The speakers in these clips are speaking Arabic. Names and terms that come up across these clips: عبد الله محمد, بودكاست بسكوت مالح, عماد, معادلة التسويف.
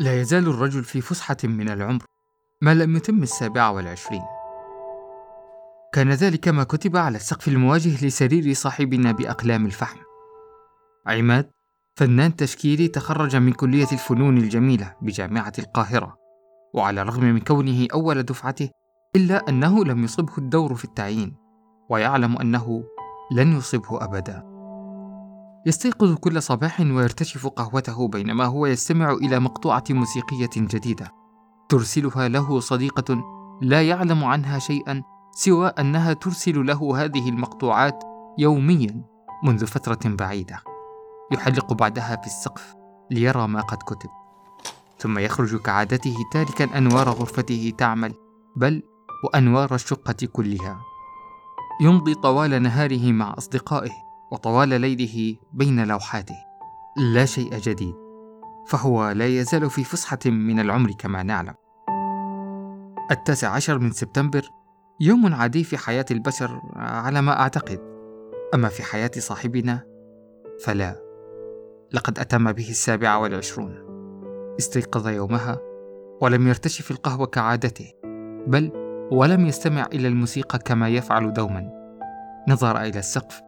لا يزال الرجل في فسحة من العمر ما لم يتم 27. كان ذلك ما كتب على السقف المواجه لسرير صاحبنا بأقلام الفحم. عماد فنان تشكيلي تخرج من كلية الفنون الجميلة بجامعة القاهرة، وعلى الرغم من كونه أول دفعته إلا أنه لم يصبه الدور في التعيين، ويعلم أنه لن يصبه أبدا. يستيقظ كل صباح ويرتشف قهوته بينما هو يستمع إلى مقطوعة موسيقية جديدة ترسلها له صديقة لا يعلم عنها شيئا سوى أنها ترسل له هذه المقطوعات يوميا منذ فترة بعيدة. يحلق بعدها في السقف ليرى ما قد كتب، ثم يخرج كعادته تاركا أنوار غرفته تعمل، بل وأنوار الشقة كلها. يمضي طوال نهاره مع أصدقائه وطوال ليله بين لوحاته، لا شيء جديد، فهو لا يزال في فسحة من العمر كما نعلم. 19 سبتمبر يوم عادي في حياة البشر على ما أعتقد، أما في حياة صاحبنا فلا. لقد أتم به 27. استيقظ يومها ولم يرتشف القهوة كعادته، بل ولم يستمع إلى الموسيقى كما يفعل دوما. نظر إلى السقف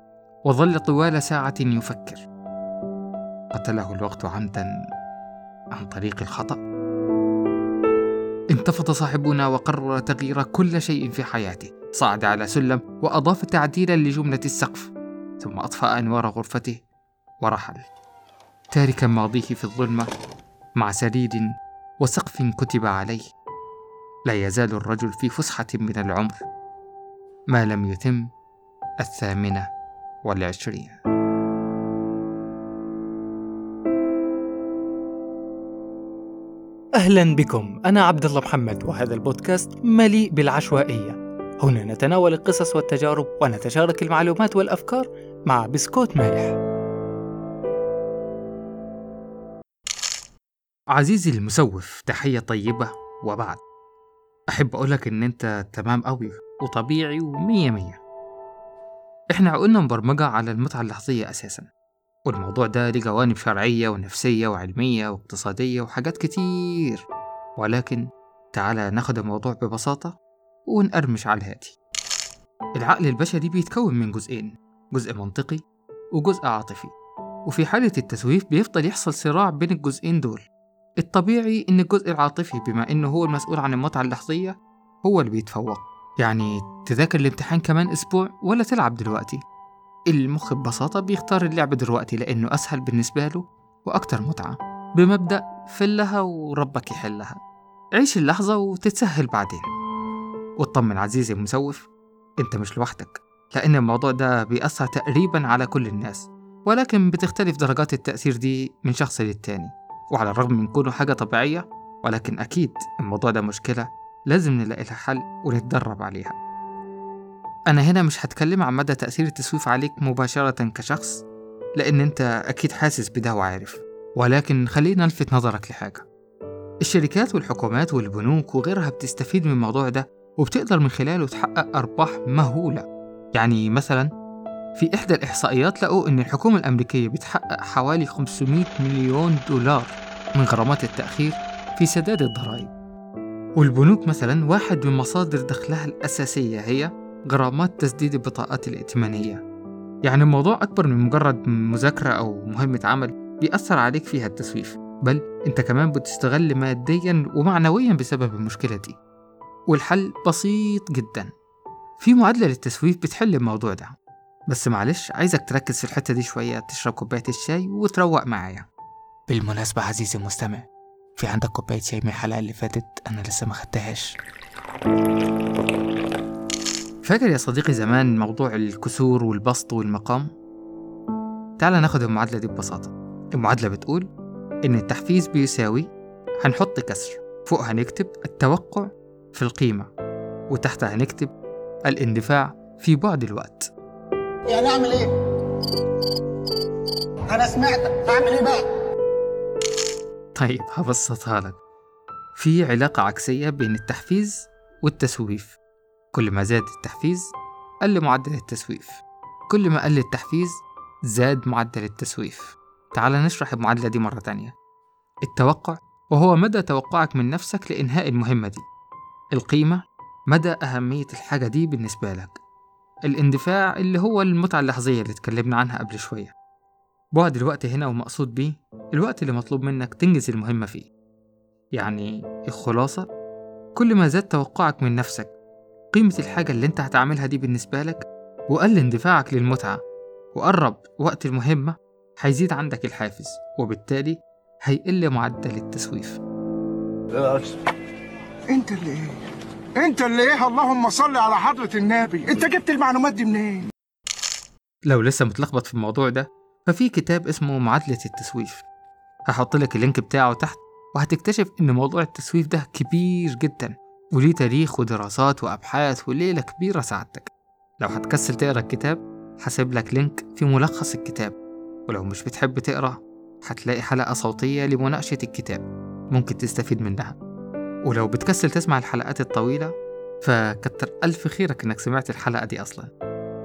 وظل طوال ساعة يفكر. قتله الوقت عمدا عن طريق الخطأ. انتفض صاحبنا وقرر تغيير كل شيء في حياته. صعد على سلم وأضاف تعديلا لجملة السقف، ثم أطفأ أنوار غرفته ورحل، تاركا ماضيه في الظلمة مع سرير وسقف كتب عليه. لا يزال الرجل في فسحة من العمر ما لم يتم 28. أهلا بكم، أنا عبد الله محمد، وهذا البودكاست مليء بالعشوائية. هنا نتناول القصص والتجارب ونتشارك المعلومات والأفكار مع بسكوت مالح. عزيزي المسوف، تحية طيبة. وبعد، أحب أقولك إن أنت تمام قوي وطبيعي و100. إحنا قلنا مبرمجة على المتعة اللحظية أساساً، والموضوع ده ليه جوانب شرعية ونفسية وعلمية واقتصادية وحاجات كتير، ولكن تعالى ناخد الموضوع ببساطة ونقرمش على الهادي. العقل البشري بيتكون من جزئين، جزء منطقي وجزء عاطفي، وفي حالة التسويف بيفضل يحصل صراع بين الجزئين دول. الطبيعي إن الجزء العاطفي، بما إنه هو المسؤول عن المتعة اللحظية، هو اللي بيتفوق. يعني تذاكر الامتحان كمان أسبوع ولا تلعب دلوقتي؟ المخ ببساطة بيختار اللعب دلوقتي لأنه أسهل بالنسبة له وأكتر متعة، بمبدأ فلها وربك يحلها، عيش اللحظة وتتسهل بعدين. واطمن عزيزي المسوف، أنت مش لوحدك، لأن الموضوع ده بيأثر تقريبا على كل الناس، ولكن بتختلف درجات التأثير دي من شخص للتاني. وعلى الرغم من كونه حاجة طبيعية، ولكن أكيد الموضوع ده مشكلة لازم نلاقي لها حل ونتدرب عليها. أنا هنا مش هتكلم عن مدى تأثير التسويف عليك مباشرة كشخص، لأن أنت أكيد حاسس بده وعارف، ولكن خلينا نلفت نظرك لحاجة. الشركات والحكومات والبنوك وغيرها بتستفيد من الموضوع ده، وبتقدر من خلاله تحقق أرباح مهولة. يعني مثلا في إحدى الإحصائيات لقوا إن الحكومة الأمريكية بتحقق حوالي $500 مليون من غرامات التأخير في سداد الضرائب، والبنوك مثلا واحد من مصادر دخلها الأساسية هي غرامات تسديد البطاقات الائتمانية. يعني الموضوع أكبر من مجرد مذاكرة أو مهمة عمل بيأثر عليك فيها التسويف، بل أنت كمان بتستغل ماديا ومعنويا بسبب المشكلة دي. والحل بسيط جدا، في معادلة للتسويف بتحل الموضوع ده. بس معلش، عايزك تركز في الحتة دي شوية، تشرب كوباية الشاي وتروق معايا. بالمناسبة عزيزي المستمع، في عندك كوباية شاي من الحلقة اللي فاتت أنا لسه ما خدتهاش. فاكر يا صديقي زمان موضوع الكسور والبسط والمقام؟ تعال ناخد المعادلة دي ببساطة. المعادلة بتقول إن التحفيز بيساوي، هنحط كسر فوق هنكتب التوقع في القيمة، وتحتها هنكتب الاندفاع في بعد الوقت. يعني أعمل إيه؟ أنا سمعتك، أعمل إيه بقى؟ طيب هبسطها لك. في علاقة عكسية بين التحفيز والتسويف، كل ما زاد التحفيز قل معدل التسويف، كل ما قل التحفيز زاد معدل التسويف. تعال نشرح المعادلة دي مرة تانية. التوقع وهو مدى توقعك من نفسك لإنهاء المهمة دي. القيمة مدى أهمية الحاجة دي بالنسبة لك. الاندفاع اللي هو المتعة اللحظية اللي اتكلمنا عنها قبل شوية. بعد الوقت هنا ومقصود بيه الوقت اللي مطلوب منك تنجز المهمة فيه. يعني الخلاصة كل ما زاد توقعك من نفسك قيمة الحاجة اللي انت هتعملها دي بالنسبة لك وقل اندفاعك للمتعة وقرب وقت المهمة هيزيد عندك الحافز وبالتالي هيقل معدل التسويف. انت اللي ايه اللهم صل على حضرة النبي. انت جبت المعلومات دي منين؟ لو لسه متلخبط في الموضوع ده ففي كتاب اسمه معادلة التسويف، هحط لك اللينك بتاعه تحت وهتكتشف ان موضوع التسويف ده كبير جدا وليه تاريخ ودراسات وأبحاث وليلة كبيرة ساعدتك. لو هتكسل تقرأ الكتاب هسيب لك لينك في ملخص الكتاب، ولو مش بتحب تقرأ هتلاقي حلقة صوتية لمناقشة الكتاب ممكن تستفيد منها. ولو بتكسل تسمع الحلقات الطويلة فكتر ألف خيرك إنك سمعت الحلقة دي أصلا.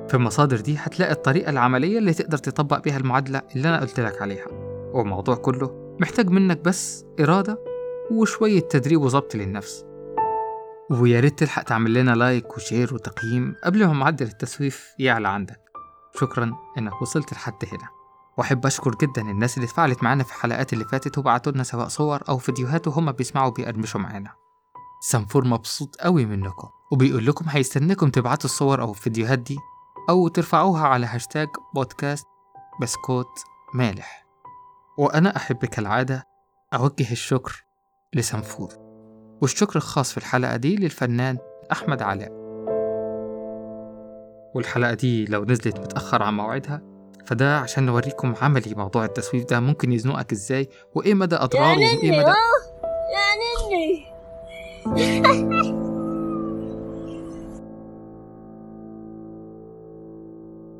في المصادر دي هتلاقي الطريقة العملية اللي تقدر تطبق بيها المعادلة اللي أنا قلت لك عليها، والموضوع كله محتاج منك بس إرادة وشوية تدريب وضبط للنفس. ويا ريت تلحق تعمل لنا لايك وشير وتقييم قبل ما معدل التسويف يعلى عندك. شكرا إنك وصلت لحد هنا، وأحب أشكر جدا الناس اللي اتفاعلت معنا في الحلقات اللي فاتت وبعتوا لنا سواء صور أو فيديوهات وهم بيسمعوا بيقرمشوا معنا. سنفور مبسوط قوي منكم وبيقول لكم هيستنكم تبعتوا الصور أو الفيديوهات دي أو ترفعوها على هاشتاج بودكاست بسكوت مالح. وأنا أحب كالعادة أوجه الشكر لسنفور، والشكر الخاص في الحلقة دي للفنان أحمد علاء. والحلقة دي لو نزلت متأخر عن موعدها فده عشان نوريكم عملي موضوع التسويف ده ممكن يزنقك ازاي وايه مدى اضراره وايه مدى